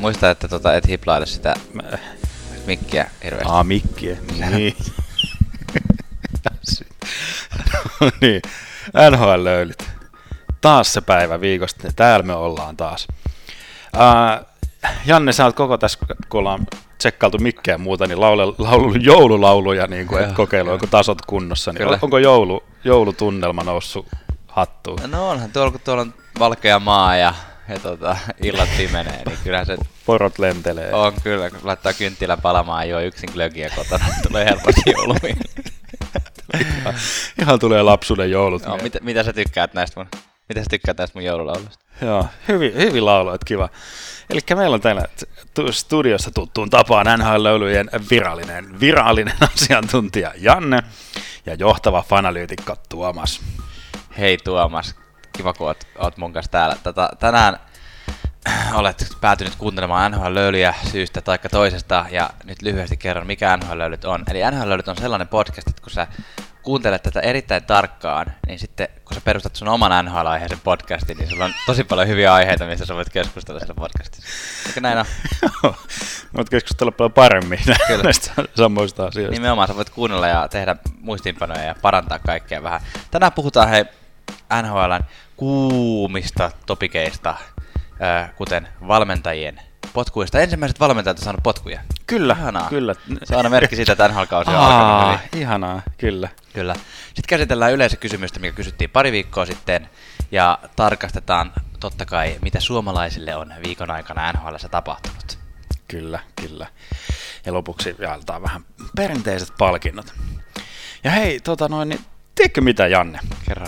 Muista, että et hiplaile sitä mikkiä hirveästi. Mikkiä. Niin. No niin, NHL-löylyt. Taas se päivä viikosta, täällä me ollaan taas. Janne, sä oot koko tässä, kun ollaan tsekkailtu mikkiä ja muuta, niin joululauluja, niin kuin, et kokeilu, onko tasot kunnossa. Niin onko joulutunnelma noussut hattuun? No onhan tuolla, kun tuolla on valkea maa ja illat pimenee, niin kyllähän se... Porot lentelee. On kyllä, kun laittaa kynttilän palamaan ja juo yksin glögiä kotona, tulee helposti joulumiin. Ihan tulee lapsuuden joulut. No, mitä sä tykkäät näistä mun? Mitä sä tykkäät tästä mun joululaulusta? Joo, hyvin lauloit, kiva. Elikkä meillä on täällä studiossa tuttuun tapaan NHL-löylyjen virallinen asiantuntija Janne ja johtava fanalyytikko Tuomas. Hei Tuomas, kiva kun oot mun kanssa täällä. Tänään olet päätynyt kuuntelemaan NHL-löylyjä syystä taikka toisesta ja nyt lyhyesti kerron mikä NHL-löylyt on. Eli NHL-löylyt on sellainen podcast, että kun sä kuuntelet tätä erittäin tarkkaan, niin sitten kun sä perustat sun oman NHL-aiheisen podcastin, niin sulla on tosi paljon hyviä aiheita, mistä sä voit keskustella sillä podcastissa. Eikö näin on? Voit keskustella paljon paremmin näistä samoista asioista. Nimenomaan sä voit kuunnella ja tehdä muistiinpanoja ja parantaa kaikkea vähän. Tänään puhutaan hei NHL:n kuumista topikeista, kuten valmentajien potkuista. Ensimmäiset valmentajat on saanut potkuja. Kyllä, ihanaa. Kyllä. Se on aina merkki siitä, että NHL-kausi on alkanut. Ihanaa, kyllä. Kyllä. Sitten käsitellään yleisökysymystä, mikä kysyttiin pari viikkoa sitten, ja tarkastetaan totta kai, mitä suomalaisille on viikon aikana NHL:ssä tapahtunut. Kyllä, kyllä. Ja lopuksi jaeltaan vähän perinteiset palkinnot. Ja hei, niin tiedätkö mitä, Janne? Kerro.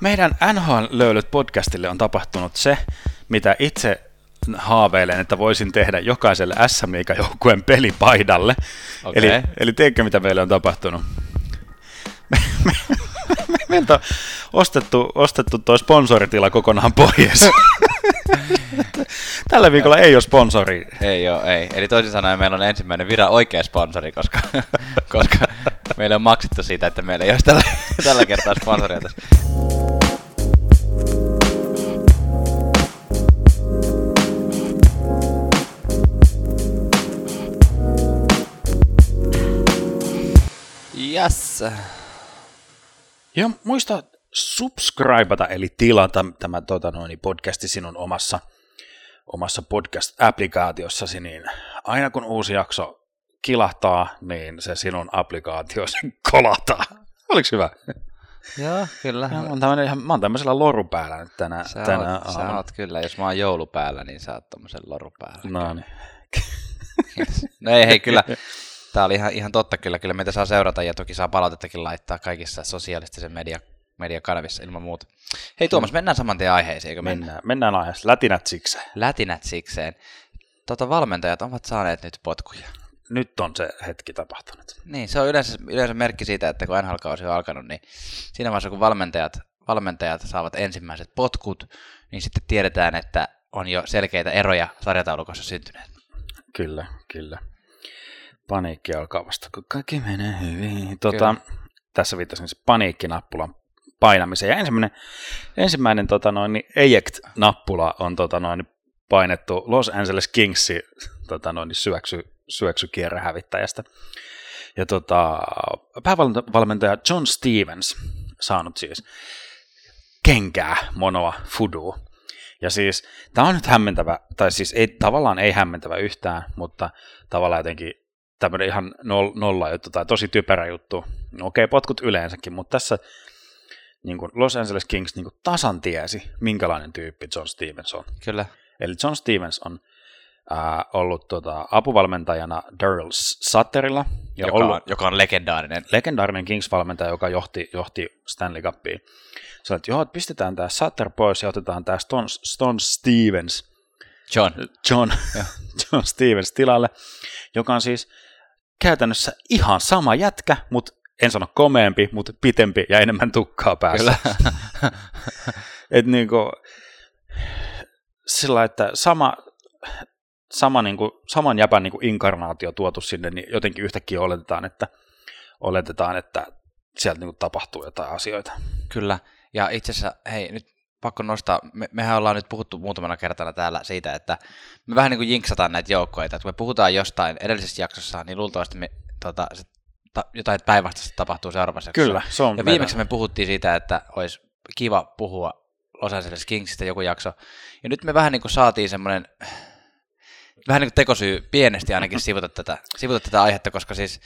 Meidän NHL-löylyt podcastille on tapahtunut se, mitä itse haaveilen, että voisin tehdä jokaiselle SM-liigajoukkueen pelipaidalle. Okay. Eli tiedätkö, mitä meille on tapahtunut? Meiltä on ostettu tuo sponsoritila kokonaan pois. Tällä viikolla ei ole sponsori. Ei ole, ei. Eli toisin sanoen meillä on ensimmäinen oikea sponsori, koska meillä on maksettu siitä, että meillä ei olisi tällä kertaa sponsoria tässä. Yes. Ja muista subscribata eli tilata tämä podcasti sinun omassa podcast-applikaatiossasi, niin aina kun uusi jakso kilahtaa, niin se sinun applikaatiosi kolahtaa. Oliks hyvä? Joo, kyllä. Mä oon tämmöisellä loru päällä nyt tänään. Sä oot kyllä, jos mä oon joulu päällä, niin sä oot tommosen loru päällä. No niin. No ei, hei kyllä. Tää oli ihan totta kyllä. Meitä saa seurata ja toki saa palautettakin laittaa kaikissa sosiaalistisen mediakanavissa ilman muuta. Hei Tuomas, mennään saman tien aiheeseen, eikö Mennään aiheeseen. Lätinät sikseen. Valmentajat ovat saaneet nyt potkuja. Nyt on se hetki tapahtunut. Niin, se on yleensä merkki siitä, että kun NHL-kausi on alkanut, niin siinä vaiheessa kun valmentajat saavat ensimmäiset potkut, niin sitten tiedetään, että on jo selkeitä eroja sarjataulukossa syntyneet. Kyllä, kyllä. Paniikki alkaa vasta, kun kaikki menee hyvin. Tässä viittasin se paniikkinappulan painamiseen. Ja ensimmäinen eject-nappula on painettu Los Angeles Kingsin syöksykierrähävittäjästä. Ja päävalmentaja John Stevens saanut siis kenkää, monoa, fudua. Ja siis tämä on nyt hämmentävä, tai siis ei, tavallaan ei hämmentävä yhtään, mutta tavallaan jotenkin tämmöinen ihan nolla juttu tai tosi typerä juttu. No okei, potkut yleensäkin, mutta tässä niin kuin Los Angeles Kings niin kuin tasan tiesi, minkälainen tyyppi John Stevens on. Kyllä. Eli John Stevens on ollut apuvalmentajana Darryl Sutterilla. Joka on legendaarinen. Legendaarinen Kings-valmentaja, joka johti Stanley Cupiin. Sä olet, että pistetään tämä Sutter pois ja otetaan tämä Stone Stevens. John Stevens tilalle, joka on siis käytännössä ihan sama jätkä, mutta en sano komeempi, mutta pitempi ja enemmän tukkaa päässä. Et niinku, sillä että saman jäpän niinku inkarnaatio tuotu sinne, niin jotenkin yhtäkkiä oletetaan, että sieltä niinku tapahtuu jotain asioita. Kyllä, ja itse asiassa, hei, nyt pakko nostaa, mehän ollaan nyt puhuttu muutamana kertana täällä siitä, että me vähän niin kuin jinksataan näitä joukkoita, että kun me puhutaan jostain edellisessä jaksossa, niin luultavasti me, se, jotain päinvastaista tapahtuu seuraavassa jaksossa. Kyllä, se on. Ja viimeksi me puhuttiin siitä, että olisi kiva puhua Los Angeles Kingsistä joku jakso, ja nyt me vähän niin kuin saatiin semmoinen, vähän niin kuin tekosyy pienesti ainakin sivuta tätä aihetta, koska siis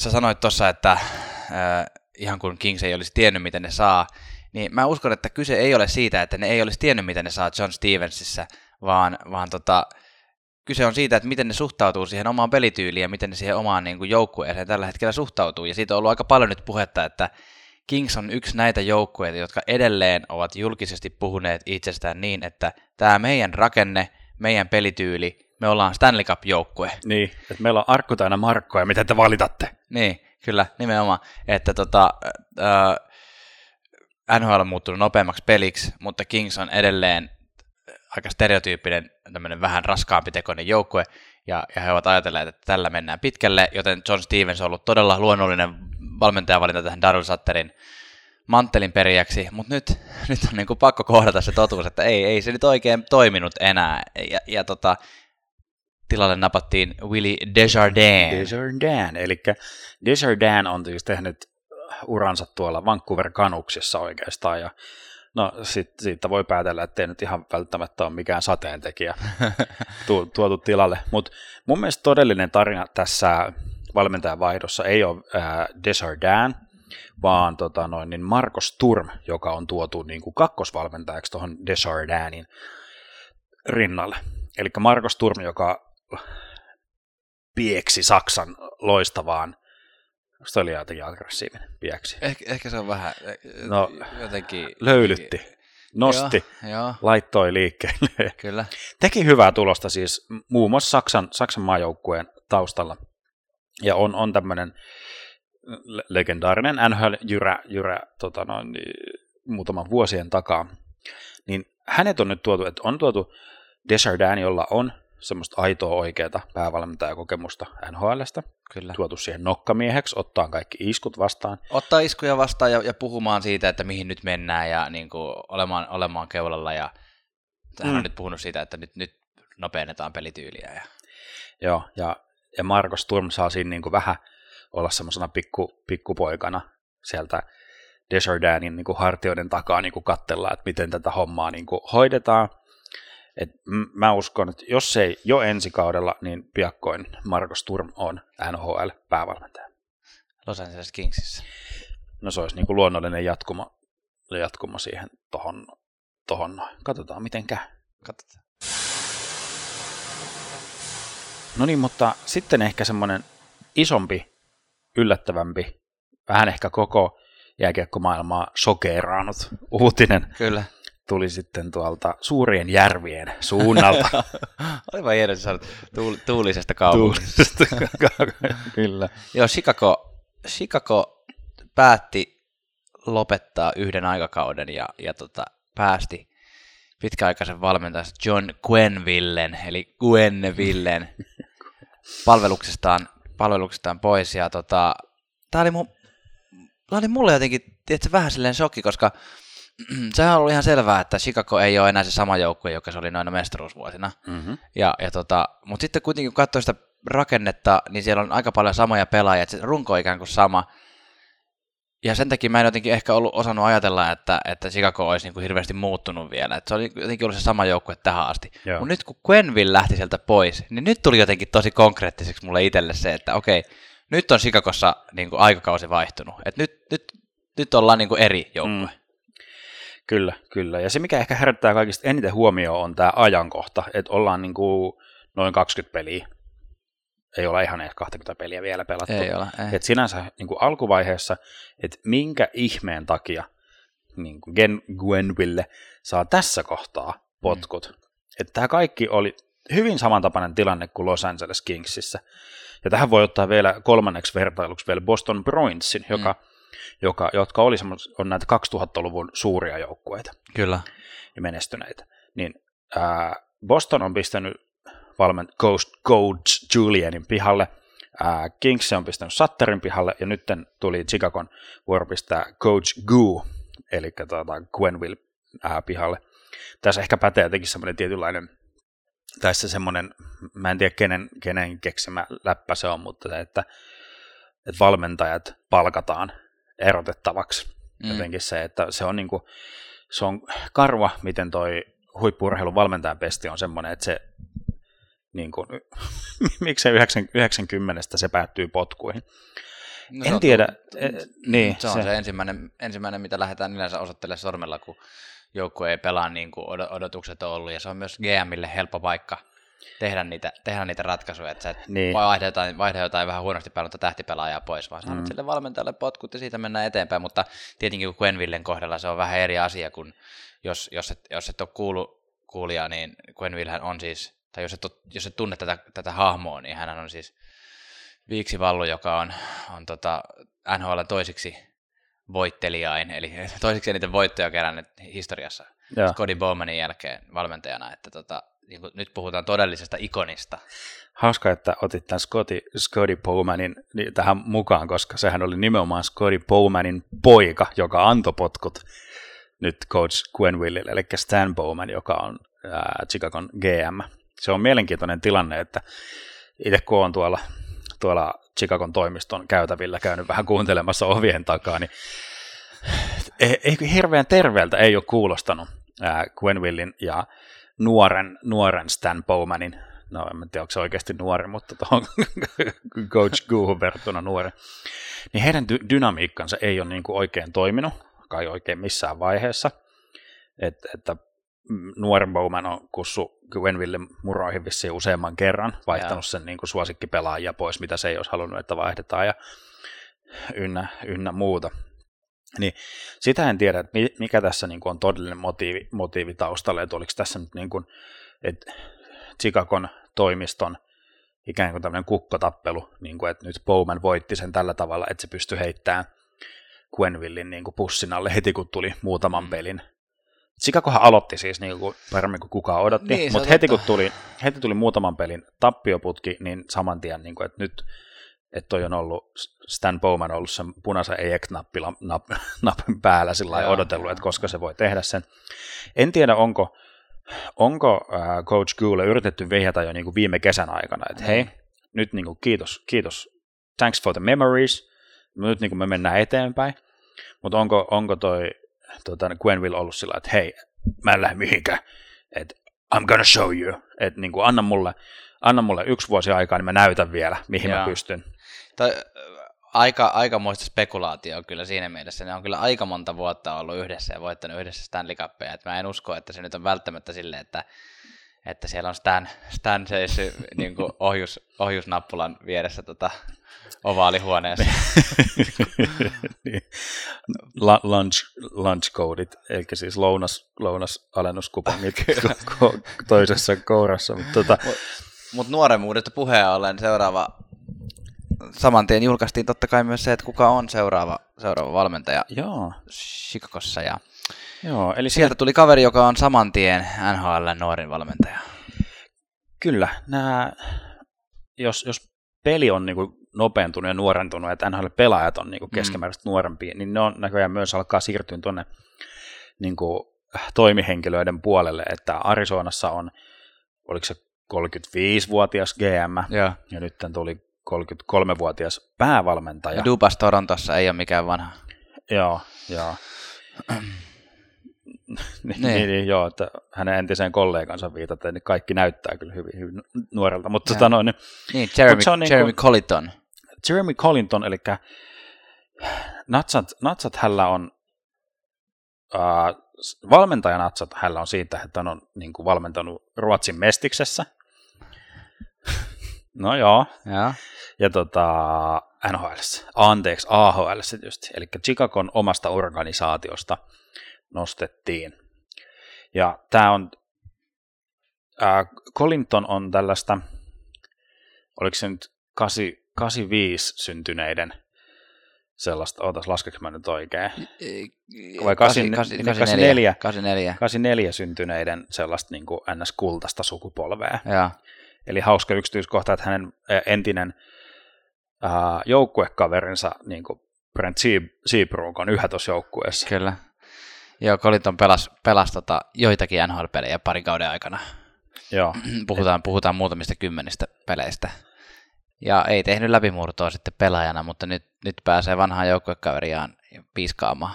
sä sanoit tuossa, että ihan kun Kings ei olisi tiennyt, miten ne saa, niin mä uskon, että kyse ei ole siitä, että ne ei olisi tiennyt, miten ne saa John Stevensissä, vaan kyse on siitä, että miten ne suhtautuu siihen omaan pelityyliin ja miten ne siihen omaan niin kuin joukkueeseen tällä hetkellä suhtautuu. Ja siitä on ollut aika paljon nyt puhetta, että Kings on yksi näitä joukkueita, jotka edelleen ovat julkisesti puhuneet itsestään niin, että tämä meidän rakenne, meidän pelityyli, me ollaan Stanley Cup-joukkue. Niin, että meillä on arkku täynnä markkoja, mitä te valitatte. Niin, kyllä, nimenomaan. Että NHL on muuttunut nopeammaksi peliksi, mutta Kings on edelleen aika stereotyyppinen, tämmöinen vähän raskaampi tekoinen joukkue, ja he ovat ajatelleet, että tällä mennään pitkälle, joten John Stevens on ollut todella luonnollinen valmentajavalinta tähän Darryl Sutterin manttelin perijäksi, mutta nyt on niinku pakko kohdata se totuus, että ei se nyt oikein toiminut enää, ja tilalle napattiin Willie Desjardins. Eli Desjardins on tietysti tehnyt uransa tuolla Vancouver Canucksissa oikeastaan, ja no siitä voi päätellä, ettei nyt ihan välttämättä ole mikään sateentekijä tuotu tilalle, mutta mun mielestä todellinen tarina tässä valmentajan vaihdossa ei ole Desjardins, vaan niin Marco Sturm, joka on tuotu niin kuin kakkosvalmentajaksi tuohon Desjardinsin rinnalle. Eli Marco Sturm, joka pieksi Saksan loistavaan, se oli jotenkin aggressiivinen pieksi. Ehkä se on vähän jotenkin... Löylytti, nosti, joo. Laittoi liikkeelle. Kyllä. Teki hyvää tulosta siis muun muassa Saksan maajoukkueen taustalla. Ja on tämmöinen legendaarinen NHL-jyrä muutaman vuosien takaa. Niin hänet on nyt tuotu, että on tuotu Desjardins, jolla on semmoista aitoa oikeata päävalmentajakokemusta NHLstä. Kyllä. Tuotu siihen nokkamieheksi, ottaa kaikki iskut vastaan. Ottaa iskuja vastaan ja puhumaan siitä, että mihin nyt mennään ja niin kuin olemaan keulalla. Ja hän on nyt puhunut siitä, että nyt nopeennetaan pelityyliä. Ja... Joo, ja Marco Sturm saa siinä niin kuin vähän olla semmoisena pikkupoikana sieltä Desjardinsin niin kuin hartioiden takaa niin kuin katsellaan, että miten tätä hommaa niin kuin hoidetaan. Et mä uskon, että jos ei jo ensi kaudella, niin piakkoin Marco Sturm on NHL-päävalmentaja. Los Angeles Kingsissä. No se olisi niin kuin luonnollinen jatkuma siihen tohon noin. Katsotaan miten käy. Katsotaan. No niin, mutta sitten ehkä semmoinen isompi, yllättävämpi, vähän ehkä koko jääkiekkomaailmaa sokeeraanut uutinen. Kyllä. Tuli sitten tuolta suurien järvien suunnalta. Aivan hieno, sä sanot tuulisesta kaupungista. Kyllä. Joo, Chicago päätti lopettaa yhden aikakauden ja päästi pitkäaikaisen valmentajansa John Quennevillen, eli Quennevillen palveluksestaan pois. Ja tää oli mulle jotenkin tiedätkö, vähän silleen shokki, koska sehän on ollut ihan selvää, että Chicago ei ole enää se sama joukkue, joka se oli noina mestaruusvuosina. Mm-hmm. Mutta sitten kuitenkin, kun katsoo sitä rakennetta, niin siellä on aika paljon samoja pelaajia, että se runko on ikään kuin sama. Ja sen takia mä en jotenkin ehkä ollut osannut ajatella, että Chicago olisi niin kuin hirveästi muuttunut vielä. Et se oli jotenkin ollut se sama joukkue tähän asti. Mutta nyt kun Quenneville lähti sieltä pois, niin nyt tuli jotenkin tosi konkreettiseksi mulle itselle se, että okei, nyt on Chicagossa niin kuin aikakausi vaihtunut. Et nyt ollaan niin kuin eri joukkue. Mm. Kyllä. Ja se, mikä ehkä herättää kaikista eniten huomioon, on tämä ajankohta, että ollaan niin kuin noin 20 peliä. Ei olla ihan edes 20 peliä vielä pelattu. Ei ole, ei. Et sinänsä niin kuin alkuvaiheessa, että minkä ihmeen takia niin kuin Quenneville saa tässä kohtaa potkut. Että tämä kaikki oli hyvin samantapainen tilanne kuin Los Angeles Kingsissä. Ja tähän voi ottaa vielä kolmanneksi vertailuksi vielä Boston Bruinsin, jotka oli on näitä 2000-luvun suuria joukkueita. Kyllä. Ja menestyneitä. Niin, Boston on pistänyt Claude Julienin pihalle, Kings on pistänyt Sutterin pihalle, ja nyt tuli Chicagon vuoro pistää Coach Goo, eli Quenneville pihalle. Tässä ehkä pätee jotenkin semmoinen tietynlainen, tai se semmoinen, mä en tiedä kenen keksimä läppä se on, mutta että valmentajat palkataan erotettavaksi. Jotenkin se, että se on niin kuin, se on karva, miten toi huippu-urheilun valmentajan pesti on semmoinen, että se niin kuin, miksei 90 se päättyy potkuihin. No, en tiedä. Niin, se on se ensimmäinen, mitä lähdetään yleensä osoittelemaan sormella, kun joukkue ei pelaa niin kuin odotukset on ollut, ja se on myös GMille helppo paikka tehdä niitä ratkaisuja, että sä et niin. vaihda jotain vähän huonosti päällyttä tähtipelaajaa pois, vaan sä annat sille valmentajalle potkut ja siitä mennään eteenpäin, mutta tietenkin Quennevillen kohdalla se on vähän eri asia, kun jos et ole kuulija, niin Quennevillehän on siis, tai jos et tunne tätä hahmoa, niin hän on siis Viiksivallu, joka on NHL toiseksi voittelijain, eli toiseksi eniten voittoja kerännyt historiassa Scotty Bowmanin jälkeen valmentajana, että niin nyt puhutaan todellisesta ikonista. Hauska, että otit tämän Scotty Bowmanin tähän mukaan, koska sehän oli nimenomaan Scotty Bowmanin poika, joka antoi potkut nyt coach Quennevillelle, eli Stan Bowman, joka on Chicagon GM. Se on mielenkiintoinen tilanne, että itse kun on tuolla Chicagon toimiston käytävillä käynyt vähän kuuntelemassa ovien takaa, niin ei hirveän terveeltä ei ole kuulostanut Quennevillin ja nuoren Stan Bowmanin, no en tiedä, onko se oikeasti nuori, mutta tuohon coach Goohun verrattuna nuori, niin heidän dynamiikkansa ei ole niin kuin oikein toiminut, kai oikein missään vaiheessa, että nuoren Bowman on kussut Quennevillin muroihin vissiin useamman kerran, vaihtanut sen niin kuin suosikkipelaajia pois, mitä se ei olisi halunnut, että vaihdetaan ja ynnä muuta. Niin sitä en tiedä, että mikä tässä niin kuin on todellinen motiivi taustalla, että oliko tässä nyt niin kuin, että Chicagon toimiston ikään kuin tämmöinen kukkotappelu, niin kuin, että nyt Bowman voitti sen tällä tavalla, että se pystyi heittämään Quennevillin niin kuin pussin alle heti, kun tuli muutaman pelin. Chicagohan aloitti siis niin kuin paremmin kuin kukaan odotti, niin, mutta heti kun tuli muutaman pelin tappioputki, niin saman tien, niin kuin, että nyt että toi on ollut, Stan Bowman on ollut sen punaisen eject-napin päällä sillä lailla odotellut, että koska se voi tehdä sen. En tiedä, onko coach Google yritetty vihjata jo niin kuin viime kesän aikana, että hei, nyt niin kuin kiitos, thanks for the memories, nyt niin kuin me mennään eteenpäin, mutta onko toi Quenneville ollut sillä lailla, että hei, mä en lähde mihinkään, että I'm gonna show you, että niin kuin anna mulle 1 vuosi aikaa, niin mä näytän vielä, mihin mä pystyn. Aikamoista spekulaatio on kyllä siinä mielessä. Ne on kyllä aika monta vuotta ollut yhdessä ja voittanut yhdessä Stanley Cupia. Et mä en usko, että se nyt on välttämättä silleen, että siellä on Stan seissyt niin kuin ohjusnappulan vieressä ovaalihuoneessa. Lunch-koodit, eli siis lounasalennuskupongit toisessa kourassa. Mutta nuoremmuudesta puheen ollen seuraava. Saman tien julkaistiin totta kai myös se, että kuka on seuraava valmentaja Chicagossa. Joo, eli sieltä tuli kaveri, joka on saman tien NHL:n nuorin valmentaja. Kyllä. Jos peli on niinku nopeentunut ja nuorentunut, että NHL-pelaajat on niinku keskimääräisesti nuorempia, niin ne on näköjään myös alkaa siirtyä tuonne niinku toimihenkilöiden puolelle, että Arizonassa on, oliko se 35-vuotias GM, ja nyt tuli 33-vuotias päävalmentaja. Dubas Torontossa ei ole mikään vanha. Joo. Niin, että hänen entiseen kollegansa viitaten, niin kaikki näyttää kyllä hyvin nuorelta. Mutta niin, Jeremy Colliton. Jeremy Colliton, eli natsat hällä on, valmentajanatsat hällä on siitä, että hän on niin kuin valmentanut Ruotsin Mestiksessä. No joo. Ja NHL:ssä. Anteeksi, AHL:ssä tietysti. Eli Chicagon omasta organisaatiosta nostettiin. Ja tämä on, Colliton on tällaista, oliko se nyt 85 syntyneiden sellaista, ootas laskeks mä nyt oikein, vai 84 syntyneiden sellaista niin kuin NS-kultaista sukupolvea. Joo. Eli hauska yksityiskohta, että hänen entinen joukkuekaverinsa niin kuin Brent Seabrook on yhä tuossa joukkueessa. Kyllä. Joo, Colliton pelasi joitakin NHL-pelejä parin kauden aikana. Joo. Puhutaan muutamista kymmenistä peleistä. Ja ei tehnyt läpimurtoa sitten pelaajana, mutta nyt pääsee vanhaan joukkuekaveriaan piiskaamaan.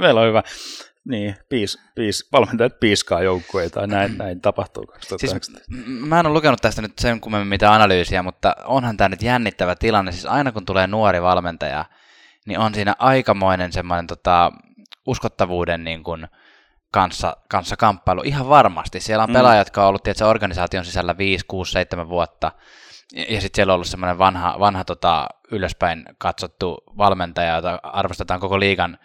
Meillä on hyvä. Niin, valmentajat piiskaa joukkueita, näin tapahtuu 2018. Siis, mä en ole lukenut tästä nyt sen kummemmin mitään analyysiä, mutta onhan tämä nyt jännittävä tilanne. Siis aina kun tulee nuori valmentaja, niin on siinä aikamoinen semmoinen uskottavuuden niin kuin kanssa kamppailu. Ihan varmasti. Siellä on pelaajat, jotka on ollut organisaation sisällä 5, 6, 7 vuotta, ja sitten siellä on ollut semmoinen vanha ylöspäin katsottu valmentaja, jota arvostetaan koko liigan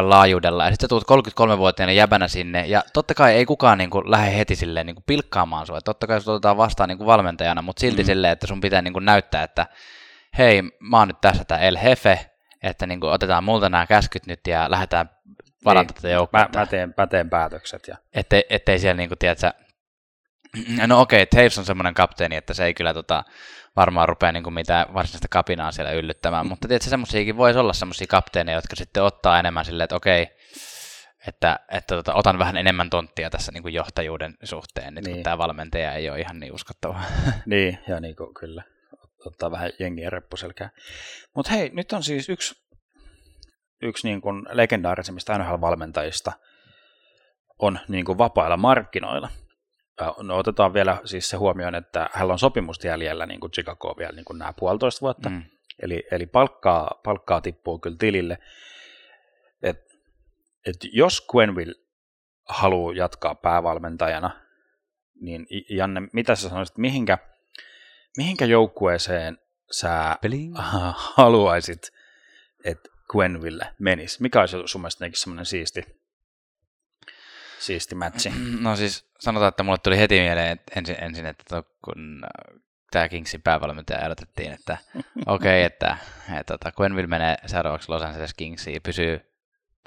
laajuudella, ja sitten sä tulet 33-vuotiaana jäbänä sinne, ja totta kai ei kukaan lähde heti silleen pilkkaamaan sua, totta kai sut otetaan vastaan valmentajana, mutta silti silleen, että sun pitää näyttää, että hei, mä oon nyt tässä tämä El Jefe, että otetaan multa nämä käskyt nyt ja lähdetään parantamaan tätä joukkuetta. Mä teen päätökset. Ja. Ettei siellä tiedätkö, no okei, Taves on semmoinen kapteeni, että se ei kyllä varmaan rupea mitään varsinaista kapinaa siellä yllyttämään, mutta tietysti semmoisiakin voisi olla semmoisia kapteeneja, jotka sitten ottaa enemmän silleen, että okei, että otan vähän enemmän tonttia tässä johtajuuden suhteen, nyt kun tämä valmentaja ei ole ihan niin uskottava. Niin, ja kyllä, ottaa vähän jengiä reppuselkää. Mutta hei, nyt on siis yksi legendaarisimmista NHL-valmentajista on vapailla markkinoilla. No, otetaan vielä siis se huomioon, että hänellä on sopimusta jäljellä Chicagoa vielä nämä 1,5 vuotta, eli palkkaa tippuu kyllä tilille. Et jos Quenneville haluaa jatkaa päävalmentajana, niin Janne, mitä sä sanoisit, mihinkä joukkueeseen sä haluaisit, että Quenneville menisi? Mikä olisi sun mielestä semmoinen siisti matchi? No siis sanotaan, että mulle tuli heti mieleen ensin että kun tämä Kingsin päävalmentaja ehdotettiin, että okei, että Quenneville menee seuraavaksi Los Angeles Kingsiin ja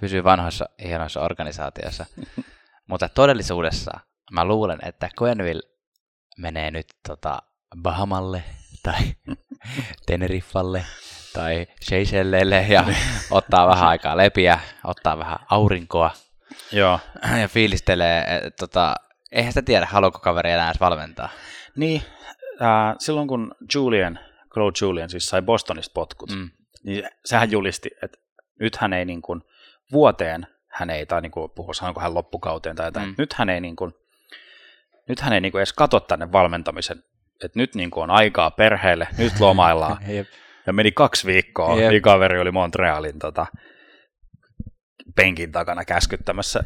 pysyy vanhoissa hienoissa organisaatioissa. Mutta todellisuudessa mä luulen, että Quenneville menee nyt Bahamalle tai Teneriffalle tai Seychellelle ja ottaa vähän aikaa lepiä, ottaa vähän aurinkoa. Joo. Ja fiilistelee, että eihän sitä tiedä, haluatko kaveri enää edes valmentaa. Niin, silloin kun Claude Julien siis sai Bostonista potkut, niin sehän julisti, että nyt hän ei vuoteen, hän ei, tai sanoinko hän loppukauteen tai jotain, nyt hän ei edes katso tänne valmentamisen, että nyt on aikaa perheelle, nyt lomaillaan. Ja meni 2 viikkoa, niin kaveri oli Montrealin penkin takana käskyttämässä.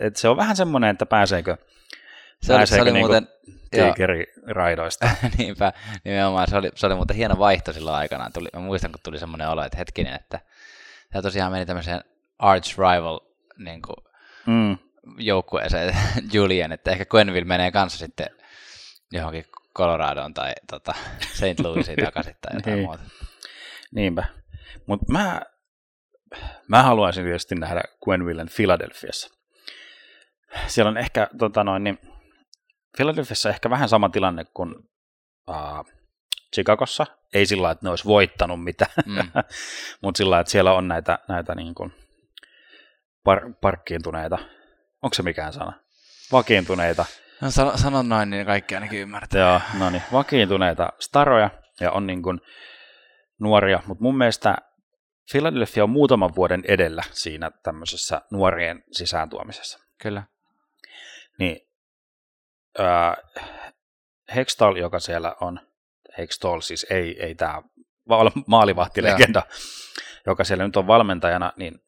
Et se on vähän semmoinen, että pääseekö muuten, tiikeri raidoista. Niinpä, nimenomaan. Se oli muuten hieno vaihto silloin aikanaan. Mä muistan, kun tuli semmoinen olo, että hetkinen, että tämä tosiaan meni tämmöiseen arch rival joukkueeseen Julien, että ehkä Quenneville menee kanssa sitten johonkin Coloradoon tai St. Louisiin takaisin tai jotain muuta. Niinpä. Mutta mä haluaisin tietysti nähdä Quennevillen Philadelphiassa. Siellä on ehkä, Philadelphiassa ehkä vähän sama tilanne kuin Chicagossa. Ei sillä lailla, että ne olisi voittanut mitään, mutta sillä lailla, että siellä on näitä parkkiintuneita, onko se mikään sana? Vakiintuneita. No, sanon noin, niin kaikki ainakin ymmärtää. Joo, no niin, vakiintuneita staroja ja on nuoria, mutta mun mielestä Philadelphia on muutaman vuoden edellä siinä tämmöisessä nuorien sisääntuomisessa. Kyllä. Niin, Hextall, joka siellä on, Hextall siis ei tämä maalivahtilegenda, joka siellä nyt on valmentajana, niin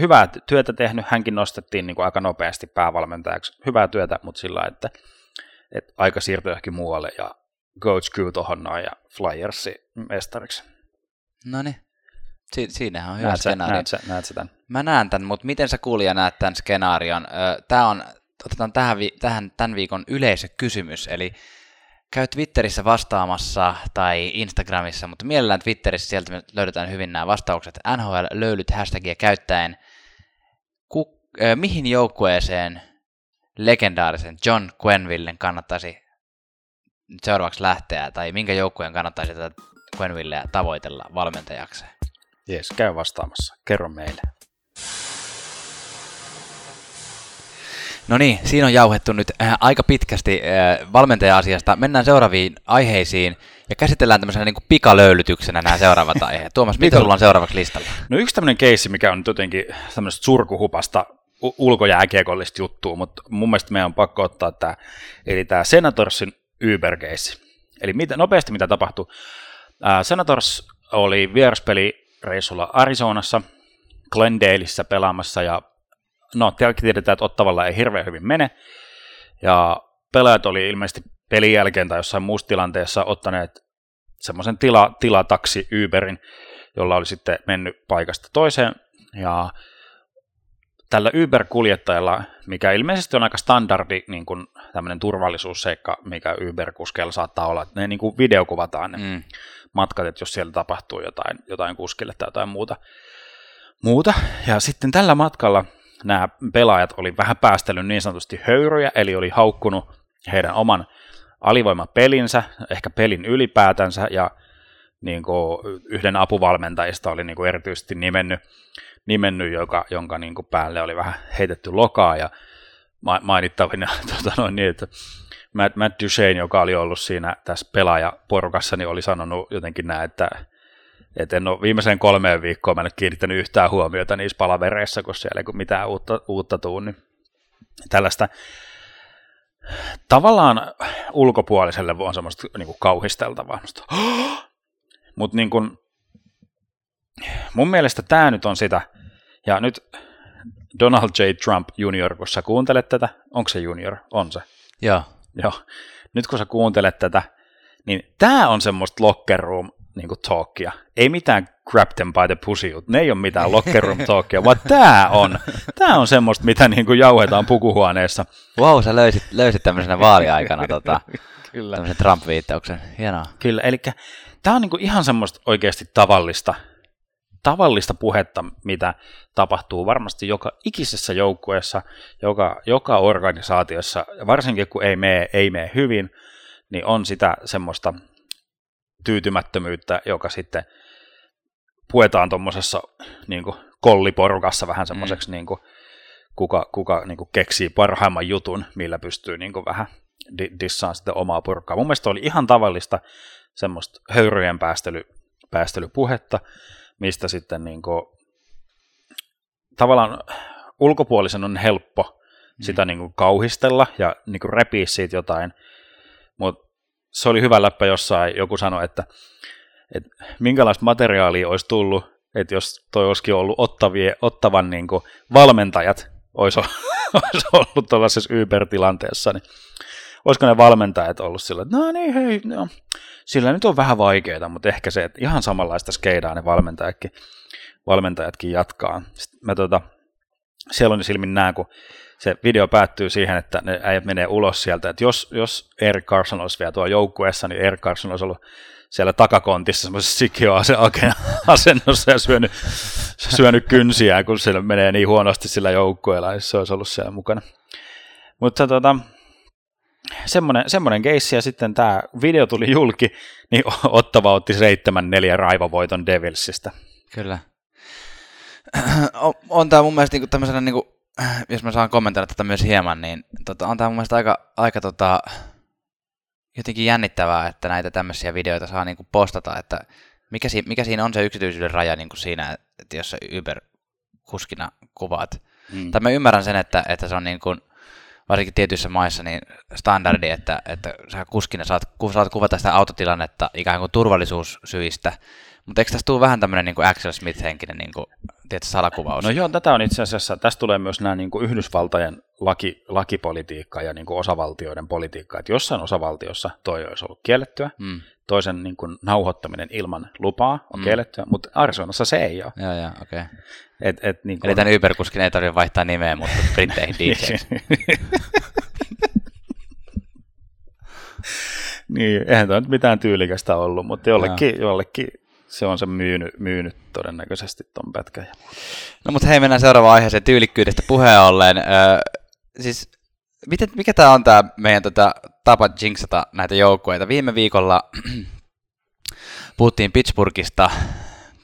hyvää työtä tehnyt, hänkin nostettiin aika nopeasti päävalmentajaksi. Hyvää työtä, mutta sillä lailla, että aika siirtyi johonkin muualle ja Coach Q tohon noin ja Flyersi mestariksi. No niin, siinähän on hyvä skenaario. Näetkö tämän? Mä näen tämän, mutta miten sä kuulija näet tämän skenaarion? Tämä on, otetaan tähän tämän viikon yleisökysymys, eli käy Twitterissä vastaamassa tai Instagramissa, mutta mielellään Twitterissä, sieltä me löydetään hyvin nämä vastaukset. NHL-löylyt hashtagia käyttäen, mihin joukkueeseen legendaarisen John Quennevillen kannattaisi seuraavaksi lähteä, tai minkä joukkueen kannattaisi tätä Quennevilleä tavoitella valmentajakseen. Jees, käy vastaamassa. Kerro meille. No niin, siinä on jauhettu nyt aika pitkästi valmentaja-asiasta. Mennään seuraaviin aiheisiin ja käsitellään tämmöisenä niin kuin pikalöylytyksenä nämä seuraavat aiheet. Tuomas, mitä sulla on seuraavaksi listalla? No yksi tämmöinen keissi, mikä on jotenkin tämmöisestä surkuhupasta ulkojääkiekollista juttua, mutta mun mielestä meidän on pakko ottaa tämä, eli tämä Senatorsin Uber-keissi. Eli nopeasti mitä tapahtui. Senators oli vieraspelireissulla Arizonassa, Glendaleissa pelaamassa ja no, tiedetään, että Ottavalla ei hirveän hyvin mene, ja pelaajat oli ilmeisesti pelin jälkeen tai jossain muussa tilanteessa ottaneet semmoisen tilataksi Uberin, jolla oli sitten mennyt paikasta toiseen, ja tällä Uber-kuljettajalla, mikä ilmeisesti on aika standardi niin kuin tämmöinen turvallisuusseikka, mikä Uber-kuskeilla saattaa olla, että ne niin kuin videokuvataan ne matkat, että jos siellä tapahtuu jotain kuskille tai jotain muuta, ja sitten tällä matkalla nämä pelaajat oli vähän päästellyt niin sanotusti höyryjä, eli oli haukkunut heidän oman alivoimapelinsä, ehkä pelin ylipäätänsä, ja niin kuin yhden apuvalmentajista oli niin kuin erityisesti nimennyt jonka niin kuin päälle oli vähän heitetty lokaa, ja mainittavina niin, että Matt Duchene, joka oli ollut siinä tässä pelaajaporukassa, niin oli sanonut jotenkin näin, että en ole viimeiseen 3 viikkoon mä en ole kiinnittänyt yhtään huomiota niissä palavereissa, kun siellä ei ole mitään uutta tuu, niin tällaista tavallaan ulkopuoliselle on semmoista niin kuin kauhisteltavaa. Mutta niin kuin, mun mielestä tämä nyt on sitä, ja nyt Donald J. Trump Jr., kun sä kuuntelet tätä, onko se junior? On se. Joo. Nyt kun sä kuuntelet tätä, niin tämä on semmoista locker room niinku talkia. Ei mitään grab them by the pussy, ne ei ole mitään locker room talkia, vaan tämä on semmoista, mitä niinku jauhetaan pukuhuoneessa. Wow, sä löysit tämmöisenä vaaliaikana Kyllä. Tämmöisen Trump-viittauksen. Hienoa. Kyllä, eli tämä on niinku ihan semmoista oikeasti tavallista puhetta, mitä tapahtuu varmasti joka ikisessä joukkueessa, joka organisaatiossa, varsinkin kun ei mene hyvin, niin on sitä semmoista tyytymättömyyttä, joka sitten puetaan tuommoisessa niin kuin kolliporukassa vähän semmoiseksi, niin kuin, kuka niin kuin keksii parhaimman jutun, millä pystyy niin kuin vähän dissaan sitten omaa porukkaa. Mun mielestä oli ihan tavallista semmoista höyryjen päästelypuhetta, mistä sitten niin kuin, tavallaan ulkopuolisen on helppo sitä niin kuin kauhistella ja niin kuin repii siitä jotain, mutta se oli hyvä läppä jossain, joku sanoi, että minkälaista materiaalia olisi tullut, että jos toi olisikin ollut Ottavan niin kuin valmentajat, olisi ollut tuollaisessa Uber-tilanteessa, niin olisiko ne valmentajat ollut sillä, että no niin hei, no, sillä nyt on vähän vaikeaa, mutta ehkä se, että ihan samanlaista skeidaa ne valmentajatkin jatkaa. Sitten mä siellä on silmin näen, kun se video päättyy siihen, että ne äijät menee ulos sieltä, että jos Erik Karlsson olisi vielä tuolla joukkueessa, niin Erik Karlsson olisi ollut siellä takakontissa semmoisessa sikioasennossa ja syönyt kynsiään, kun sillä menee niin huonosti sillä joukkueella, jos se olisi ollut siellä mukana. Mutta semmoinen keissi, ja sitten tämä video tuli julki, niin Ottava otti 7-4 raivavoiton Devilsistä. Kyllä. On tämä mun mielestä niinku tämmöisenä, niinku, jos mä saan kommentoida tätä myös hieman, niin on tämä mun mielestä aika jotenkin jännittävää, että näitä tämmöisiä videoita saa niinku postata, että mikä siinä on se yksityisyyden raja niinku siinä, että jos sä Uber-kuskina kuvaat. Tai mä ymmärrän sen, että se on niinku, varsinkin tietyissä maissa niin standardi, että sä kuskina saat kuvata sitä autotilannetta ikään kuin turvallisuussyistä. Mutta eikö tässä tule vähän tämmöinen niin kuin Axel Smith-henkinen niin kuin, tietysti, salakuvaus? No joo, tätä on itse asiassa, tässä tulee myös nämä niin kuin Yhdysvaltojen lakipolitiikka ja niin kuin osavaltioiden politiikka, että jossain osavaltiossa toi olisi ollut kiellettyä, toisen niin kuin nauhoittaminen ilman lupaa on kiellettyä, mutta Arizonassa se ei ole. Joo, okei. Okay. Niin kuin eli tämän Uber-kuskin ei tarvitse vaihtaa nimeä, mutta britteihin DJs. Niin, eihän tämä nyt mitään tyylikästä ollut, mutta jollekin se on se myynyt todennäköisesti ton pätkän. No mutta hei, mennään seuraavaan aiheeseen tyylikkyydestä puheen ollen. Siis, mikä tämä on tämä meidän tapa jinxata näitä joukkueita? Viime viikolla puhuttiin Pittsburghista,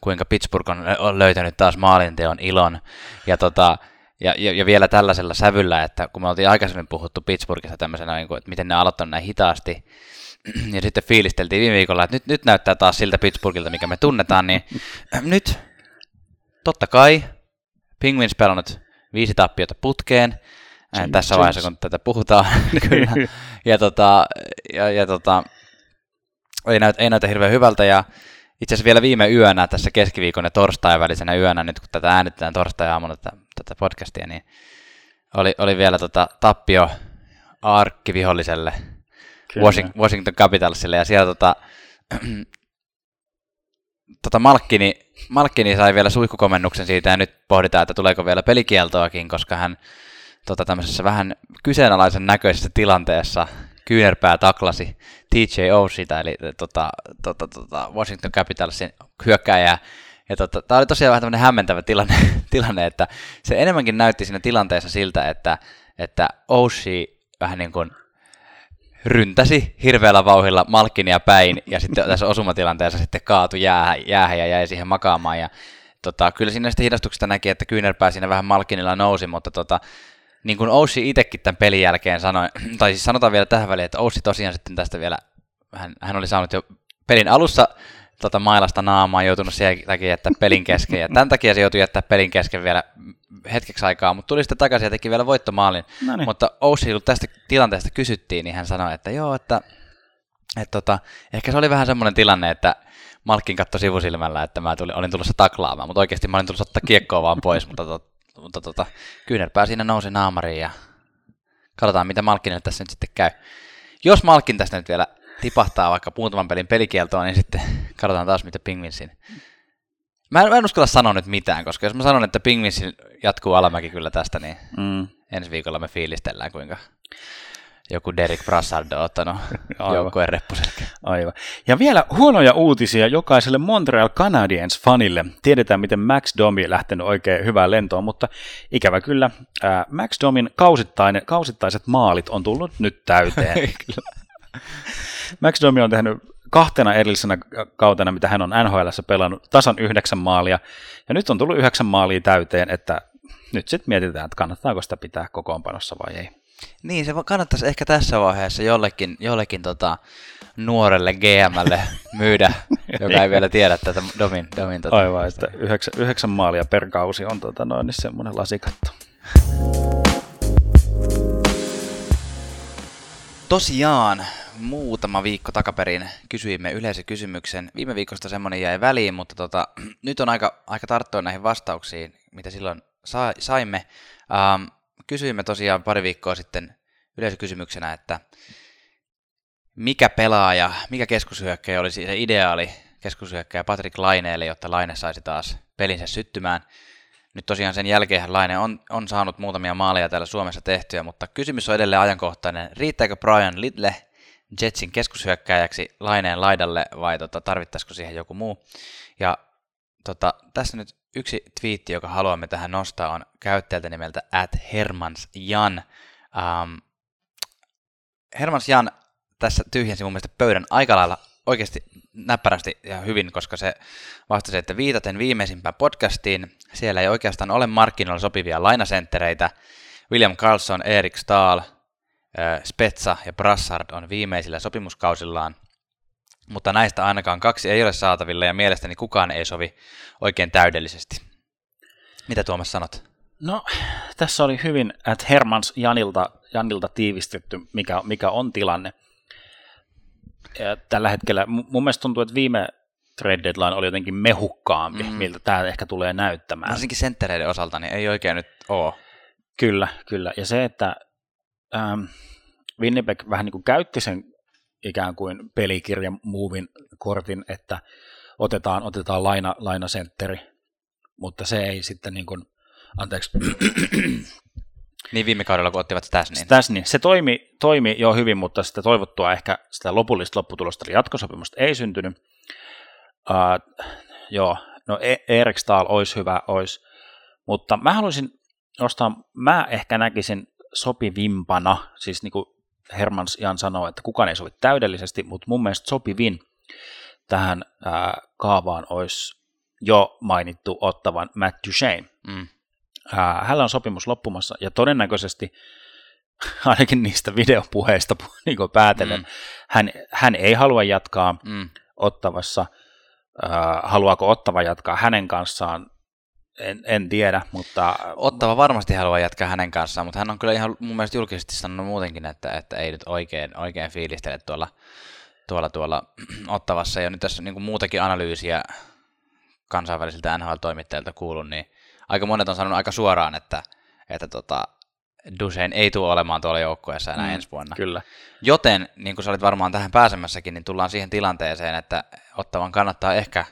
kuinka Pittsburgh on löytänyt taas maalinteon ilon. Ja vielä tällaisella sävyllä, että kun me oltiin aikaisemmin puhuttu Pittsburghissa tämmöisenä, että miten ne on aloittanut näin hitaasti, ja sitten fiilisteltiin viime viikolla, että nyt näyttää taas siltä Pittsburghilta, mikä me tunnetaan, niin nyt totta kai Penguins pelannut 5 tappiota putkeen, tässä vaiheessa kun tätä puhutaan, kyllä, ei näytä hirveän hyvältä, ja itse asiassa vielä viime yönä, tässä keskiviikon ja torstain välisenä yönä, nyt kun tätä äänitetään torstai-aamuna tätä podcastia, niin oli vielä tappio arkkiviholliselle Washington Capitalsille, ja siellä Malkkini sai vielä suihkukomennuksen siitä, ja nyt pohditaan, että tuleeko vielä pelikieltoakin, koska hän tämmöisessä vähän kyseenalaisen näköisessä tilanteessa kyynärpää taklasi TJ Oshita, eli Washington Capitalsin hyökkääjää. Tämä oli tosiaan vähän tämmöinen hämmentävä tilanne, että se enemmänkin näytti siinä tilanteessa siltä, että Oshii vähän niin kuin ryntäsi hirveällä vauhdilla Malkinia päin, ja sitten tässä osumatilanteessa sitten kaatui jäähän ja jäi siihen makaamaan. Ja kyllä siinä sitten hidastuksesta näki, että kyynärpää siinä vähän Malkinilla nousi, mutta niin kuin Oshii itsekin tämän pelin jälkeen sanoi, tai siis sanotaan vielä tähän väliin, että Oshii tosiaan sitten tästä vielä, hän oli saanut jo pelin alussa mailasta naamaa, joutunut sen takia jättää pelin kesken, ja tämän takia se joutui jättää pelin kesken vielä hetkeksi aikaa, mutta tuli sitten takaisin ja teki vielä voittomaalin. Noniin. Mutta Oshii, kun tästä tilanteesta kysyttiin, niin hän sanoi, että joo, että ehkä se oli vähän semmoinen tilanne, että Malkin katsoi sivusilmällä, että mä olin tulossa taklaamaan, mutta oikeasti mä olin tulossa ottaa kiekkoa vaan pois, mutta kyynärpää siinä nousi naamariin ja katsotaan, mitä Malkinille tässä nyt sitten käy. Jos Malkin tästä nyt vielä tipahtaa vaikka muutaman pelin pelikieltoon, niin sitten katsotaan taas, mitä Penguinsin. Mä en uskalla sanoa nyt mitään, koska jos mä sanon, että Penguinsin jatkuu alamäki kyllä tästä, niin ensi viikolla me fiilistellään, kuinka joku Derek Brassard on ottanut joukkueen reppuselkä. Aivan. Ja vielä huonoja uutisia jokaiselle Montreal Canadiens-fanille. Tiedetään, miten Max Domi on lähtenyt oikein hyvään lentoon, mutta ikävä kyllä Max Domin kausittaiset maalit on tullut nyt täyteen. Max Domi on tehnyt kahtena erillisenä kautena, mitä hän on NHL:ssä pelannut, tasan 9 maalia. Ja nyt on tullut 9 maalia täyteen, että nyt sitten mietitään, että kannattaako sitä pitää kokoonpanossa vai ei. Niin, se kannattaisi ehkä tässä vaiheessa jollekin nuorelle GM:lle myydä, joka ei vielä tiedä tätä Domin. Aivan, että 9 maalia per kausi on niin semmoinen lasikatto. Tosiaan, muutama viikko takaperin kysyimme yleisökysymyksen. Viime viikosta semmoinen jäi väliin, mutta nyt on aika tarttua näihin vastauksiin, mitä silloin saimme. Kysyimme tosiaan pari viikkoa sitten yleisökysymyksenä, että mikä keskushyökkäjä olisi se ideaali keskushyökkäjä Patrick Laineelle, jotta Laine saisi taas pelinsä syttymään. Nyt tosiaan sen jälkeen Laine on saanut muutamia maaleja täällä Suomessa tehtyä, mutta kysymys on edelleen ajankohtainen. Riittääkö Brian Little Jetsin keskushyökkäjäksi Laineen laidalle vai tarvittaisiko siihen joku muu? Ja tässä nyt yksi twiitti, joka haluamme tähän nostaa, on käyttäjältä nimeltä @hermansjan. Hermansjan tässä tyhjensi mun mielestä pöydän aika lailla oikeasti näppärästi ja hyvin, koska se vastasi, että viitaten viimeisimpään podcastiin, siellä ei oikeastaan ole markkinoilla sopivia lainasenttereitä. William Karlsson, Erik Staal, Spezza ja Brassard on viimeisillä sopimuskausillaan, mutta näistä ainakaan 2 ei ole saatavilla ja mielestäni kukaan ei sovi oikein täydellisesti. Mitä Tuomas sanot? No, tässä oli hyvin Hermans Janilta tiivistetty, mikä on tilanne. Ja tällä hetkellä mun mielestä tuntuu, että viime trade deadline oli jotenkin mehukkaampi, miltä tämä ehkä tulee näyttämään. Varsinkin senttereiden osalta niin ei oikein nyt ole. Kyllä. Ja se, että Winnipeg vähän niin kuin käytti sen ikään kuin pelikirjan muuvin kortin, että otetaan lainasentteri, mutta se ei sitten niin kuin, anteeksi. Niin viime kaudella, kun ottivat Stasnin. Se toimi jo hyvin, mutta sitä toivottua ehkä sitä lopullista lopputulosta, eli jatkosopimusta ei syntynyt. Erik Staal olisi hyvä, mutta mä haluaisin nostaa, mä ehkä näkisin sopivimpana, siis niin kuin Hermans Jan sanoo, että kukaan ei sovi täydellisesti, mutta mun mielestä sopivin tähän kaavaan olisi jo mainittu ottavan Matt Duchene. Mm. Hänellä on sopimus loppumassa ja todennäköisesti ainakin niistä videopuheista niin kuin päätellen. Hän ei halua jatkaa Ottavassa. Haluaako Ottava jatkaa hänen kanssaan? En tiedä, mutta... Ottava varmasti haluaa jatkaa hänen kanssaan, mutta hän on kyllä ihan mun mielestä julkisesti sanonut muutenkin, että ei nyt oikein fiilistele tuolla Ottavassa. Ja nyt tässä niin kuin muutakin analyysiä kansainvälisiltä NHL-toimittajilta kuullut, niin aika monet on sanonut aika suoraan, että Duchene ei tule olemaan tuolla joukkueessa enää ensi vuonna. Kyllä. Joten, niin kuin sä olit varmaan tähän pääsemässäkin, niin tullaan siihen tilanteeseen, että Ottavan kannattaa ehkä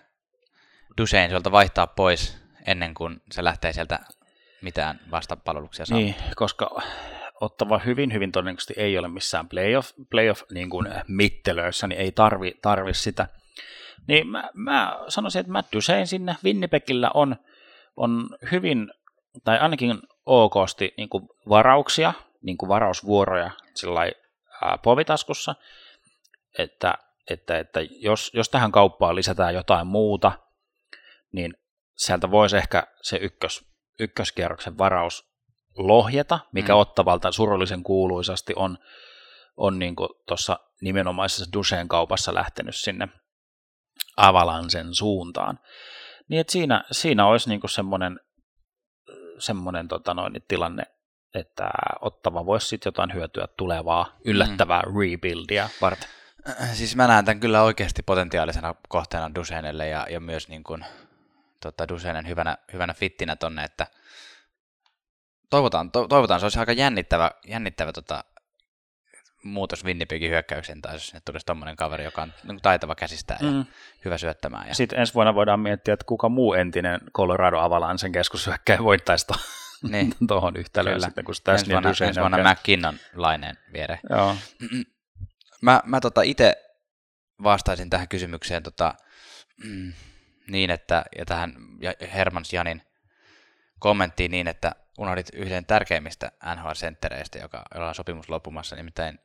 Duchene sieltä vaihtaa pois ennen kuin se lähtee sieltä mitään vastapalveluksia saamaan. Niin, koska Ottava hyvin todennäköisesti ei ole missään playoff-mittelöissä, niin ei tarvi sitä. Niin mä sanoisin, että Matt Duchene sinne Winnipegillä on hyvin, tai ainakin okosti niin kuin varauksia, niin kuin varausvuoroja sillai, povitaskussa, että jos tähän kauppaan lisätään jotain muuta, niin sieltä voisi ehkä se ykköskierroksen varaus lohjeta, mikä Ottavalta surullisen kuuluisasti on niin kuin tuossa nimenomaisessa Duchenen kaupassa lähtenyt sinne Avalansen suuntaan. Niin että siinä olisi niin kuin semmoinen tilanne, että Ottava voisi sitten jotain hyötyä tulevaa yllättävää rebuildia varten. Siis mä näen tämän kyllä oikeasti potentiaalisena kohteena Duchenelle ja myös niin kuin Duchenen hyvänä fittinä tonne, että toivotaan se olisi aika jännittävä muutos Winnipegin hyökkäyksen, tai jos sinne tulisi tommoinen kaveri, joka on taitava käsistää ja hyvä syöttämään. Ja... Sitten ensi vuonna voidaan miettiä, että kuka muu entinen Colorado Avalancen keskushyökkäjä voittaisi tuohon yhtälöön. Sitten, kun ensi vuonna, niin ensi vuonna McKinnon Laineen viereen. Joo. Mä itse vastaisin tähän kysymykseen niin, että ja Hermans Janin kommenttiin niin, että unohdit yhden tärkeimmistä NHL-senttereistä, jolla on sopimus loppumassa, nimittäin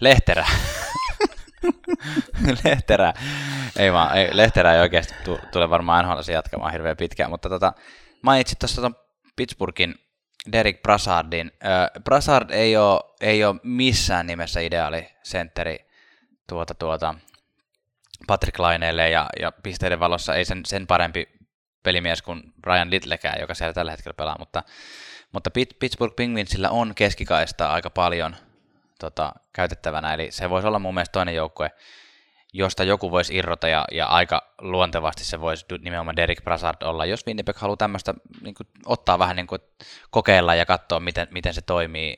Lehterä. Lehterä. Lehterä ei oikeasti tule varmaan NHL-sia jatkamaan hirveän pitkään, mutta mainitsit tuossa Pittsburghin Derek Brassardin. Brassard ei ole missään nimessä ideaali sentteri Patrick Laineelle ja pisteiden valossa ei sen parempi pelimies kuin Brian Littlekään, joka siellä tällä hetkellä pelaa, mutta Pittsburgh Penguinsillä on keskikaistaa aika paljon käytettävänä, eli se voisi olla mun mielestä toinen joukkue, josta joku voisi irrota ja aika luontevasti se voisi nimenomaan Derek Brassard olla, jos Winnipeg haluaa tämmöistä niin kuin, ottaa vähän niin kuin, kokeilla ja katsoa, miten se toimii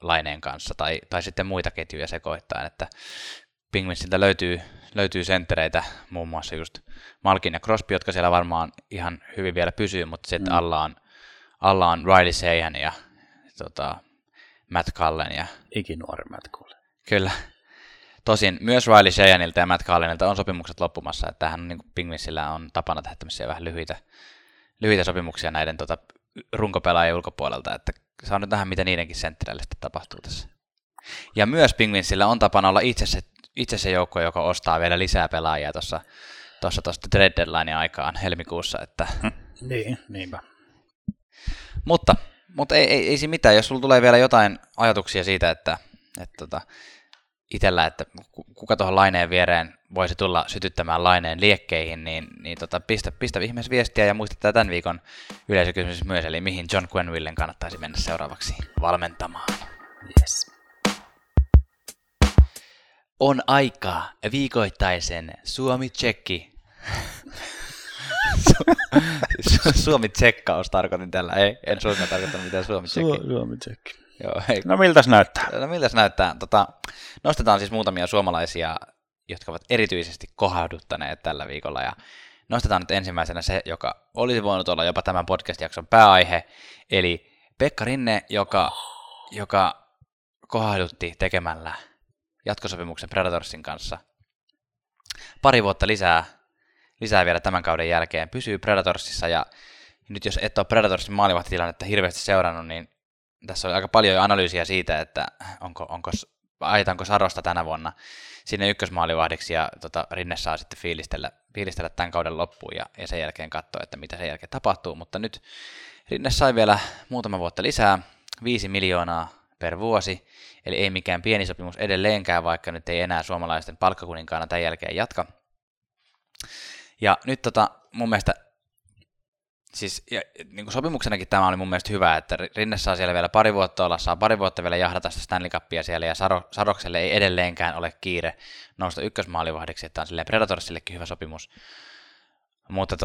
Laineen kanssa tai sitten muita ketjuja sekoittain, että Penguinsiltä löytyy senttereitä, muun muassa just Malkin ja Crosby, jotka siellä varmaan ihan hyvin vielä pysyy, mutta sitten alla on Riley Sheahan ja Matt Cullen. Ja... Ikinuori Matt Cullen. Kyllä. Tosin myös Riley Sheahanilta ja Matt Cullenilta on sopimukset loppumassa, että tämähän on niin kuin Penguinsillä on tapana tehdä tämmöisiä vähän lyhyitä sopimuksia näiden runkopelaajien ulkopuolelta, että saa nyt nähdä, mitä niidenkin senttereille sitten tapahtuu tässä. Ja myös Penguinsillä on tapana olla itse se joukko, joka ostaa vielä lisää pelaajia tuossa trade deadline aikaan helmikuussa. Että... Niin, niinpä. Mutta ei siinä mitään. Jos sulla tulee vielä jotain ajatuksia siitä, että itsellä, että kuka tuohon Laineen viereen voisi tulla sytyttämään Laineen liekkeihin, niin pistä ihmeessä viestiä ja muistetaan tämän viikon yleisökysymys myös, eli mihin John Quennevillen kannattaisi mennä seuraavaksi valmentamaan. Yes. On aika viikoittaisen Suomi-tsekki. Suomi-tsekkaus tarkoitin tällä. En suinkaan tarkoittanut mitään Suomi-tsekki. Suomi-tsekki. Joo, hei. No miltäs näyttää? Nostetaan siis muutamia suomalaisia, jotka ovat erityisesti kohahduttaneet tällä viikolla. Ja nostetaan nyt ensimmäisenä se, joka olisi voinut olla jopa tämän podcast-jakson pääaihe. Eli Pekka Rinne, joka kohahdutti tekemällä jatkosopimuksen Predatorsin kanssa. Pari vuotta lisää vielä tämän kauden jälkeen. Pysyy Predatorsissa ja nyt jos et ole Predatorsin maalivahtitilannetta hirveästi seurannut, niin tässä on aika paljon analyysiä siitä, että onko aitaanko Sarosta tänä vuonna sinne ykkösmaalivahdiksi, ja Rinne saa sitten fiilistellä tämän kauden loppuun, ja sen jälkeen katsoa, että mitä sen jälkeen tapahtuu, mutta nyt Rinne sai vielä muutama vuotta lisää, 5 miljoonaa per vuosi, eli ei mikään pieni sopimus edelleenkään, vaikka nyt ei enää suomalaisten palkkakuninkaana tämän jälkeen jatka. Ja nyt mun mielestä, siis niin kuin sopimuksenakin tämä oli mun mielestä hyvä, että Rinne saa siellä vielä pari vuotta olla, saa pari vuotta vielä jahdata sitä Stanley Cupia siellä, ja Sarokselle ei edelleenkään ole kiire nousta ykkösmaalivahdiksi, että on silleen Predatorsillekin hyvä sopimus. Mutta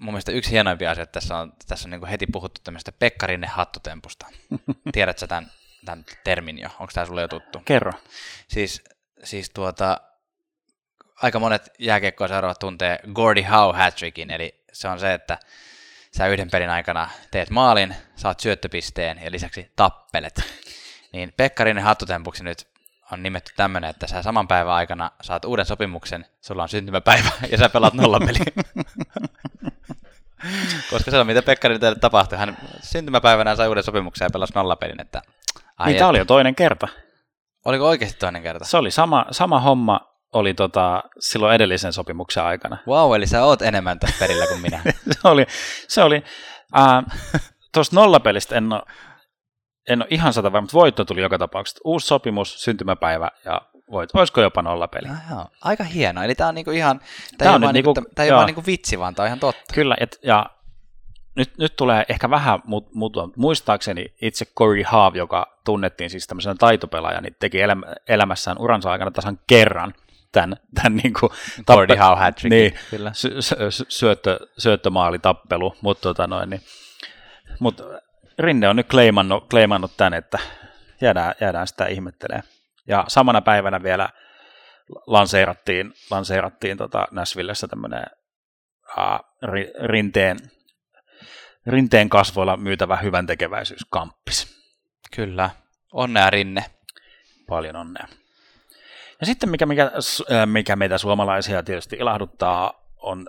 mun mielestä yksi hienoimpia asioita tässä on niin kuin heti puhuttu tämmöistä Pekka Rinne hattutempusta. Tiedätkö tämän termin jo? Onko tämä sulle jo tuttu? Kerro. Siis aika monet jääkiekkoa seuraavat tuntee Gordie Howe hat-trickin, eli se on se, että sä yhden pelin aikana teet maalin, saat syöttöpisteen ja lisäksi tappelet. Niin Pekka Rinne hattutempuksi nyt on nimetty tämmöinen, että sä saman päivän aikana saat uuden sopimuksen, sulla on syntymäpäivä ja sä pelaat nollapeliä. Koska se on mitä Pekka Rinne teille tapahtui, hän syntymäpäivänä sai uuden sopimuksen ja pelasi nollapelin. Että tämä oli jo toinen kerta. Oliko oikeasti toinen kerta? Se oli sama homma, oli silloin edellisen sopimuksen aikana. Vau, eli sä oot enemmän tässä perillä kuin minä. se oli tuosta nollapelistä en ole ihan sata varma, mutta voitto tuli joka tapauksessa. Uusi sopimus, syntymäpäivä ja voitto. Olisiko jopa nollapeli? No, aika hieno. Eli tämä on niinku ihan, ei ole vaan niinku vitsi, vaan tämä on ihan totta. Kyllä, ja nyt tulee ehkä vähän muuta. Muistaakseni itse Corey Haave, joka tunnettiin siis tämmöisenä taitopelaajan, niin teki elämässään uransa aikana tasan kerran tämän niinku Corey Haave hat-trickin. Niin, kyllä. Syöttömaalitappelu, mutta Rinne on nyt kleimannut tämän, että jäädään sitä ihmettelemään. Ja samana päivänä vielä lanseerattiin Nashvillessä tämmöinen Rinteen kasvoilla myytävä hyväntekeväisyyskamppis. Kyllä. Onnea Rinne. Paljon onnea. Ja sitten mikä meitä suomalaisia tietysti ilahduttaa on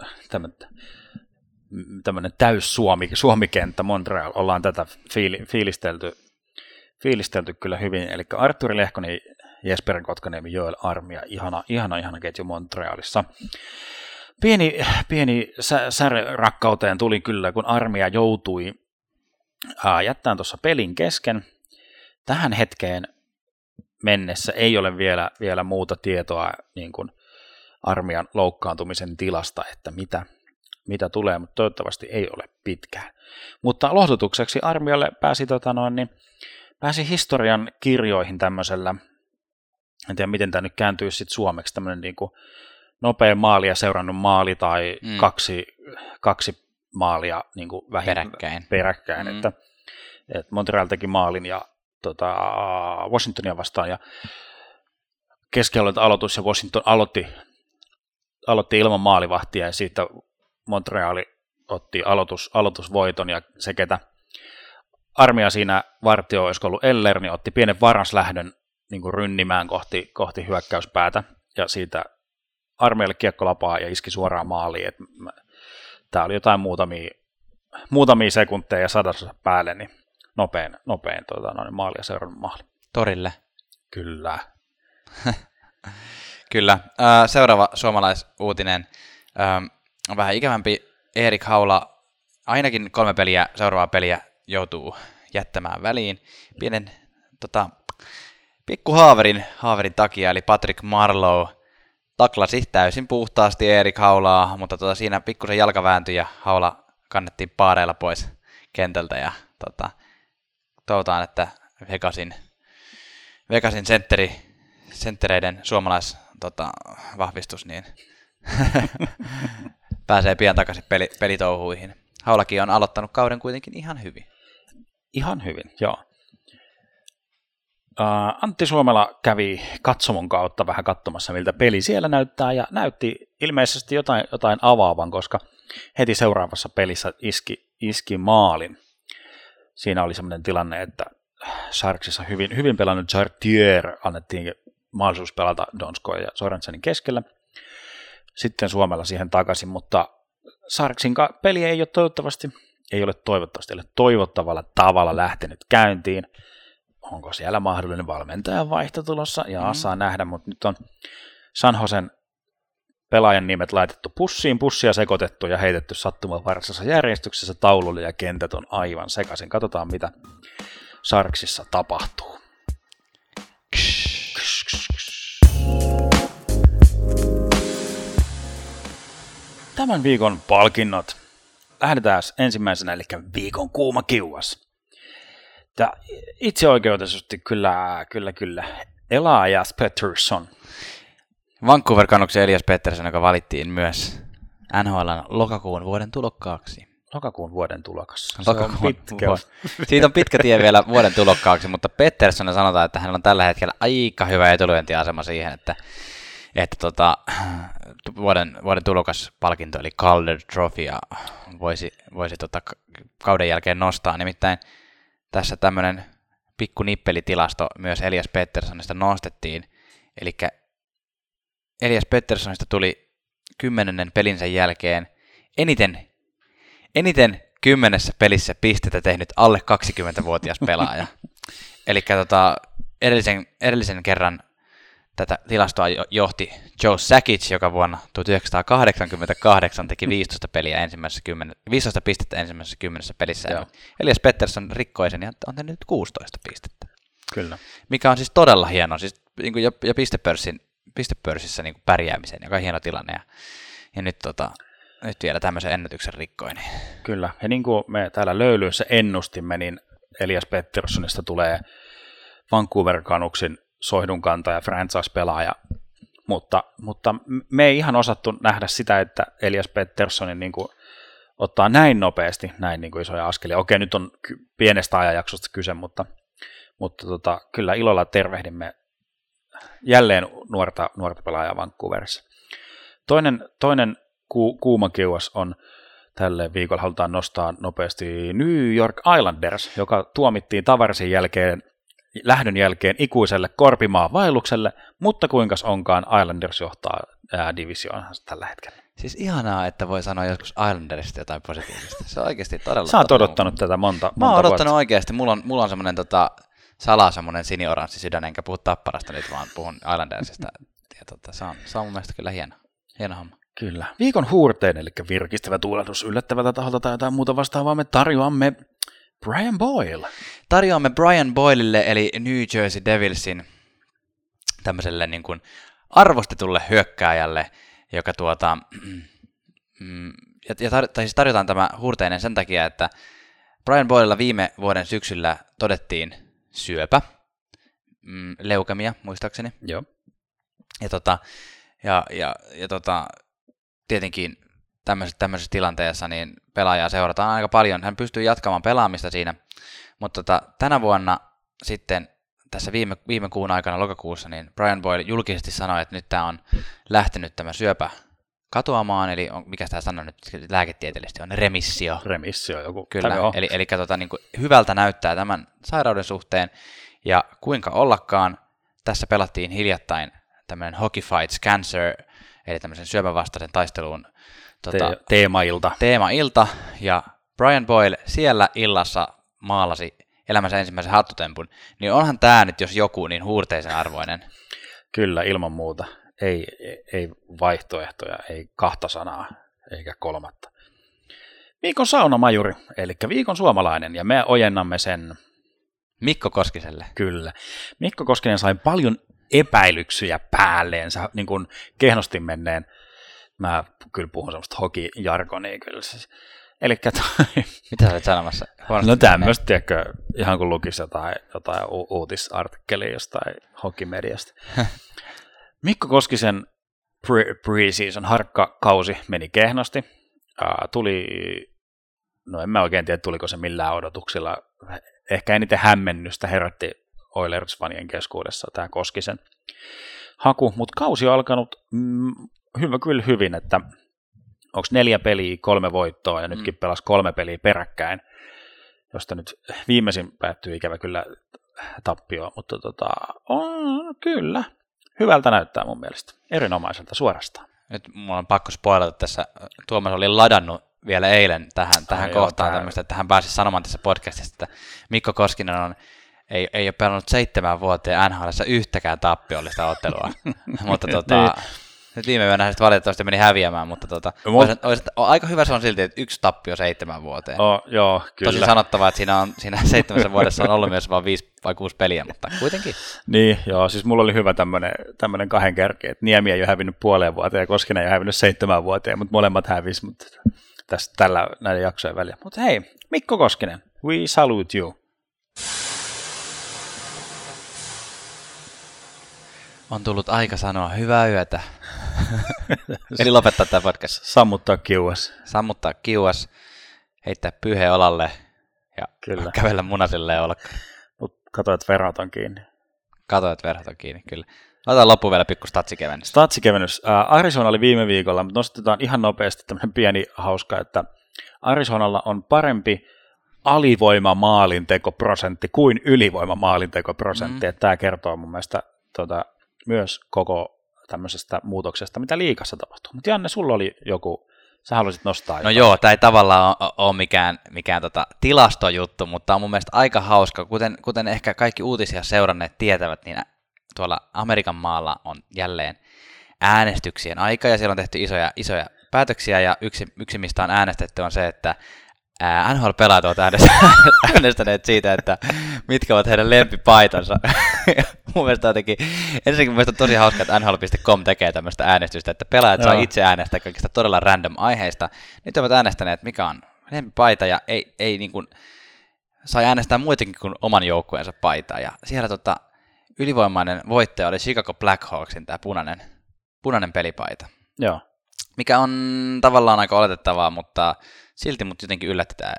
tämmöinen täys-suomikenttä Montreal. Ollaan tätä fiilistelty kyllä hyvin. Eli Artturi Lehkonen, Jesperi Kotkaniemi, Joel Armia, ihana ketju Montrealissa. Pieni säre rakkauteen tuli kyllä, kun Armia joutui jättämään tuossa pelin kesken. Tähän hetkeen mennessä ei ole vielä muuta tietoa niin kuin Armian loukkaantumisen tilasta, että mitä tulee, mutta toivottavasti ei ole pitkään. Mutta lohdutukseksi Armialle pääsi historian kirjoihin tämmöisellä, en tiedä miten tämä nyt kääntyisi sitten suomeksi, tämmöinen niin kuin nopea maalia seurannut maali tai kaksi maalia niin kuin peräkkäin. Mm. Että Montreal teki maalin ja Washingtonia vastaan, ja keskialueelta aloitus, ja Washington aloitti ilman maalivahtia, ja siitä Montreali otti aloitusvoiton, ja se, ketä Armia siinä vartioi, olisiko ollut Eller, niin otti pienen varaslähdön niin kuin rynnimään kohti hyökkäyspäätä, ja siitä Armialle kiekko lapaa ja iski suoraan maaliin. Tämä oli jotain muutamia sekunteja ja sadassa päälle, niin nopein maalia seurannut maali. Torille. Kyllä. Kyllä. Seuraava suomalaisuutinen. Vähän ikävämpi. Erik Haula ainakin 3 seuraavaa peliä joutuu jättämään väliin pienen pikku haaverin takia, eli Patrick Marleau taklasi täysin puhtaasti Erik Haulaa, mutta siinä pikkusen jalka vääntyi ja Haula kannettiin paareilla pois kentältä, ja toivotaan, että Vegasin senttereiden suomalaisvahvistus niin pääsee pian takaisin pelitouhuihin. Haulakin on aloittanut kauden kuitenkin ihan hyvin. Ihan hyvin, joo. Antti Suomela kävi katsomon kautta vähän katsomassa, miltä peli siellä näyttää, ja näytti ilmeisesti jotain avaavan, koska heti seuraavassa pelissä iski maalin. Siinä oli sellainen tilanne, että Sharksissa hyvin pelannut Chartier annettiin mahdollisuus pelata Donskoja ja Sorensenin keskellä. Sitten Suomella siihen takaisin, mutta Sharksin peli ei ole toivottavasti, ei ole toivottavalla tavalla lähtenyt käyntiin. onko siellä mahdollinen valmentajan vaihto tulossa, ja saa nähdä, mutta nyt on San Josen pelaajan nimet laitettu pussiin, pussia sekoitettu ja heitetty sattuman varsassa järjestyksessä taululle, ja kentät on aivan sekaisin. Katsotaan, mitä Sarksissa tapahtuu. Tämän viikon palkinnot. Lähdetään ensimmäisenä, eli viikon kuuma kiuas. Itse oikeutetusti kyllä. Elias Pettersson. Vancouver-kannuksen Elias Pettersson, joka valittiin myös NHL:n lokakuun vuoden tulokkaaksi. Lokakuun vuoden tulokas. Siitä on pitkä tie vielä vuoden tulokkaaksi, mutta Pettersson sanotaan, että hänellä on tällä hetkellä aika hyvä etulyöntiasema siihen, että vuoden tulokaspalkinto, eli Calder Trophy, voisi kauden jälkeen nostaa. Nimittäin tässä tämmöinen pikku nippelitilasto myös Elias Petterssonista nostettiin, eli Elias Petterssonista tuli 10. pelinsä jälkeen eniten 10 pelissä pistettä tehnyt alle 20-vuotias pelaaja. Eli edellisen kerran tätä tilastoa johti Joe Sakic, joka vuonna 1988 teki 15 pistettä ensimmäisessä 10 pelissä. Joo. Elias Pettersson rikkoi sen ja on tehnyt nyt 16 pistettä. Kyllä. Mikä on siis todella hieno, siis niin kuin ja pistepörssissä niin kuin pärjäämiseen, joka on hieno tilanne. Ja nyt, nyt vielä tämmöisen ennätyksen rikkoi. Niin. Kyllä, ja niin kuin me täällä löylyissä ennustimme, niin Elias Petterssonista tulee Vancouver-Canucksin soihdunkantaja, franchise-pelaaja, mutta me ei ihan osattu nähdä sitä, että Elias Petterssonin niin kuin ottaa näin nopeasti, näin niin kuin isoja askelia. Okei, nyt on pienestä ajanjaksosta kyse, mutta kyllä ilolla tervehdimme jälleen nuorta pelaajaa Vancouverissa. Toinen kuuma kiuas on, tälle viikolla halutaan nostaa nopeasti New York Islanders, joka tuomittiin Tavarsin lähdön jälkeen ikuiselle korpimaan vaellukselle, mutta kuinkas onkaan Islanders johtaa divisioonansa tällä hetkellä. Siis ihanaa, että voi sanoa joskus Islandersista jotain positiivista. Se on oikeasti todella... Sä oot odottanut tätä monta vuotta. Mä oon odottanut oikeasti. Mulla on semmoinen semmoinen sinioranssi sydän, enkä puhu Tapparasta nyt, vaan puhun Islandersista. Ja se on mun mielestä kyllä hieno homma. Kyllä. Viikon huurteen, eli virkistävä tuulahdus yllättävältä taholta tai jotain muuta vastaavaa, me tarjoamme Brian Boyle. Tarjoamme Brian Boylelle, eli New Jersey Devilsin tämmöiselle niin kuin arvostetulle hyökkääjälle, joka siis tarjotaan tämä huurteinen sen takia, että Brian Boylella viime vuoden syksyllä todettiin syöpä, leukemia muistaakseni. Joo. Ja tietenkin tämmöisessä tilanteessa niin pelaajaa seurataan aika paljon. Hän pystyy jatkamaan pelaamista siinä, mutta tänä vuonna sitten tässä viime kuun aikana lokakuussa niin Brian Boyle julkisesti sanoi, että nyt tämä on lähtenyt tämä syöpä katoamaan, eli mikä tämä sanoo nyt lääketieteellisesti on remissio. Remissio joku. Kyllä, eli niin kuin hyvältä näyttää tämän sairauden suhteen, ja kuinka ollakaan tässä pelattiin hiljattain tämmöinen Hockey Fights Cancer, eli tämmöisen syöpävastaisen taisteluun teemailta, ja Brian Boyle siellä illassa maalasi elämänsä ensimmäisen hattutempun, niin onhan tämä nyt, jos joku, niin huurteisen arvoinen. Kyllä, ilman muuta. Ei vaihtoehtoja, ei kahta sanaa, eikä kolmatta. Viikon saunamajuri, eli viikon suomalainen, ja me ojennamme sen Mikko Koskiselle. Kyllä. Mikko Koskinen sai paljon epäilyksiä päälleensä, niin kuin kehnosti menneen. Mä kyllä puhun semmoista hokijargonia kyllä. Elikkä mitä sä olet sanomassa? No tämmöistä, tiedätkö, ihan kun lukisi jotain uutisartikkelia jostain hokimediasta. Mikko Koskisen pre-season harkkakausi meni kehnosti. En mä oikein tiedä, tuliko se millään odotuksilla. Ehkä eniten hämmennystä herätti Oilers-fanien keskuudessa tämä Koskisen haku, mutta kausi on alkanut kyllä hyvin, että onko 4 peliä, 3 voittoa, ja nytkin pelasi 3 peliä peräkkäin, josta nyt viimeisin päättyy ikävä kyllä tappioon, mutta kyllä, hyvältä näyttää mun mielestä, erinomaiselta suorastaan. Nyt mulla on pakko spoilata tässä, Tuomas oli ladannut vielä eilen tähän kohtaan tämmöistä, että hän pääsi sanomaan tässä podcastista, että Mikko Koskinen on ei ole pelannut 7 vuoteen NHL:ssä yhtäkään tappiollista ottelua. Mutta nyt viime yönä valitettavasti meni häviämään, mutta olisi aika hyvä se on silti, että 1 tappio 7 vuoteen. Joo, kyllä. Tosin sanottava, että siinä 7 vuodessa on ollut myös vain 5 vai 6 peliä, mutta kuitenkin. Niin, joo, siis mulla oli hyvä tämmöinen 2 kärki, että Niemi ei ole hävinnyt 0,5 vuoteen ja Koskinen ei ole hävinnyt 7 vuoteen, mutta molemmat hävisi tällä näiden jaksojen väliä. Mutta hei, Mikko Koskinen, we salute you. On tullut aika sanoa hyvää yötä. Eli lopettaa tämä podcast. Sammuttaa kiuas, heittää pyyhe olalle ja kyllä. Kävellä munasille olkaan. Kato, että verrat on kiinni. Kyllä. Laitetaan loppuun vielä pikku statsikevennys. Arizona oli viime viikolla, mutta nostetaan ihan nopeasti tämmöinen pieni hauska, että Arizonalla on parempi alivoimamaalintekoprosentti kuin ylivoimamaalintekoprosentti. Mm. Tämä kertoo mun mielestä myös koko tämmöisestä muutoksesta, mitä liigassa tapahtuu. Mutta Janne, sulla oli joku, sä haluaisit nostaa jotain. No joo, tämä ei tavallaan ole mikään tilastojuttu, mutta on mun mielestä aika hauska. Kuten ehkä kaikki uutisia seuranneet tietävät, niin tuolla Amerikan maalla on jälleen äänestyksien aika, ja siellä on tehty isoja päätöksiä, ja yksi mistä on äänestetty on se, että NHL-pelaajat ovat äänestäneet siitä, että mitkä ovat heidän lempipaitansa. Mun mielestä jotenkin, ensinnäkin mun on tosi hauska, että NHL.com tekee tämmöistä äänestystä, että pelaajat saa itse äänestää kaikista todella random aiheista. Nyt ovat äänestäneet, mikä on lempipaita, ja ei niin kuin, sai äänestää muitakin kuin oman joukkueensa paitaa. Ja siellä ylivoimainen voittaja oli Chicago Blackhawksin tämä punainen pelipaita. Joo. Mikä on tavallaan aika oletettavaa, mutta silti mut jotenkin yllättää,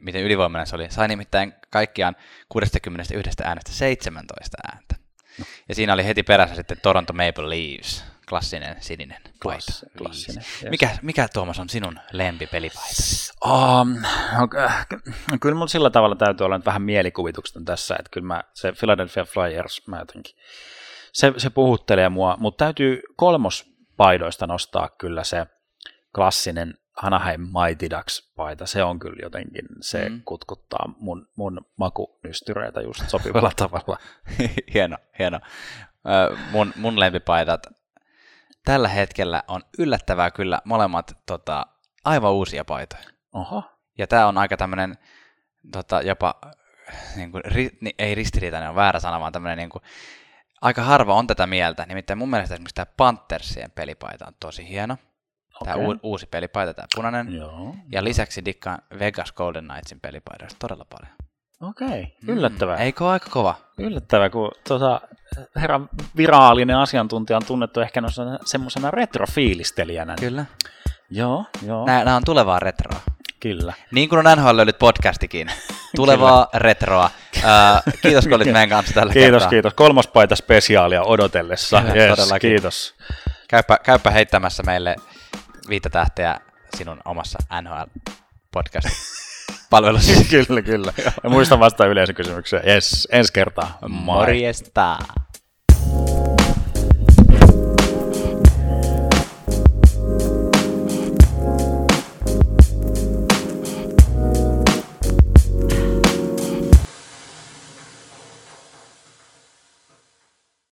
miten ylivoimainen se oli. Sai nimittäin kaikkiaan 61 äänestä 17 ääntä. No. Ja siinä oli heti perässä sitten Toronto Maple Leafs, klassinen sininen paita. Klassinen, yes. Mikä Tuomas on sinun lempipelipaitasi? Okay. Kyllä mulla sillä tavalla täytyy olla vähän mielikuvituksen tässä, että kyllä se Philadelphia Flyers, mä jotenkin, se puhuttelee mua, mutta täytyy kolmospaidoista nostaa kyllä se klassinen Anaheim Mighty Ducks-paita, se on kyllä jotenkin, se kutkuttaa mun makunystyreitä just sopivalla tavalla. Hieno. Mun lempipaidat tällä hetkellä on yllättävää kyllä molemmat aivan uusia paitoja. Oho. Ja tää on aika tämmönen jopa, niin kuin, ei ristiriitainen on väärä sana, vaan tämmönen niin kuin, aika harva on tätä mieltä. Nimittäin mun mielestä esimerkiksi tämä Panthersien pelipaita on tosi hieno. Tämä uusi pelipaita, tämä punainen. Joo, ja lisäksi dikkaan Vegas Golden Knightsin pelipaidoista todella paljon. Okei, yllättävää. Eikö aika kova? Yllättävää, kun herran viraalinen asiantuntija on tunnettu ehkä semmoisena retrofiilistelijänä. Kyllä. Joo. Nämä on tulevaa retroa. Kyllä. Niin kuin on NHL löydyt podcastikin. Tulevaa retroa. Kiitos, kun olit meidän kanssa tällä kertaa. Kiitos. Kolmospaita spesiaalia odotellessa. Yes, kiitos. Käypä heittämässä meille 5 tähteä sinun omassa NHL-podcast-palvelussa. Kyllä. Ja muista vastaan yleisökysymykseen. Yes, ensi kertaa. Morjesta!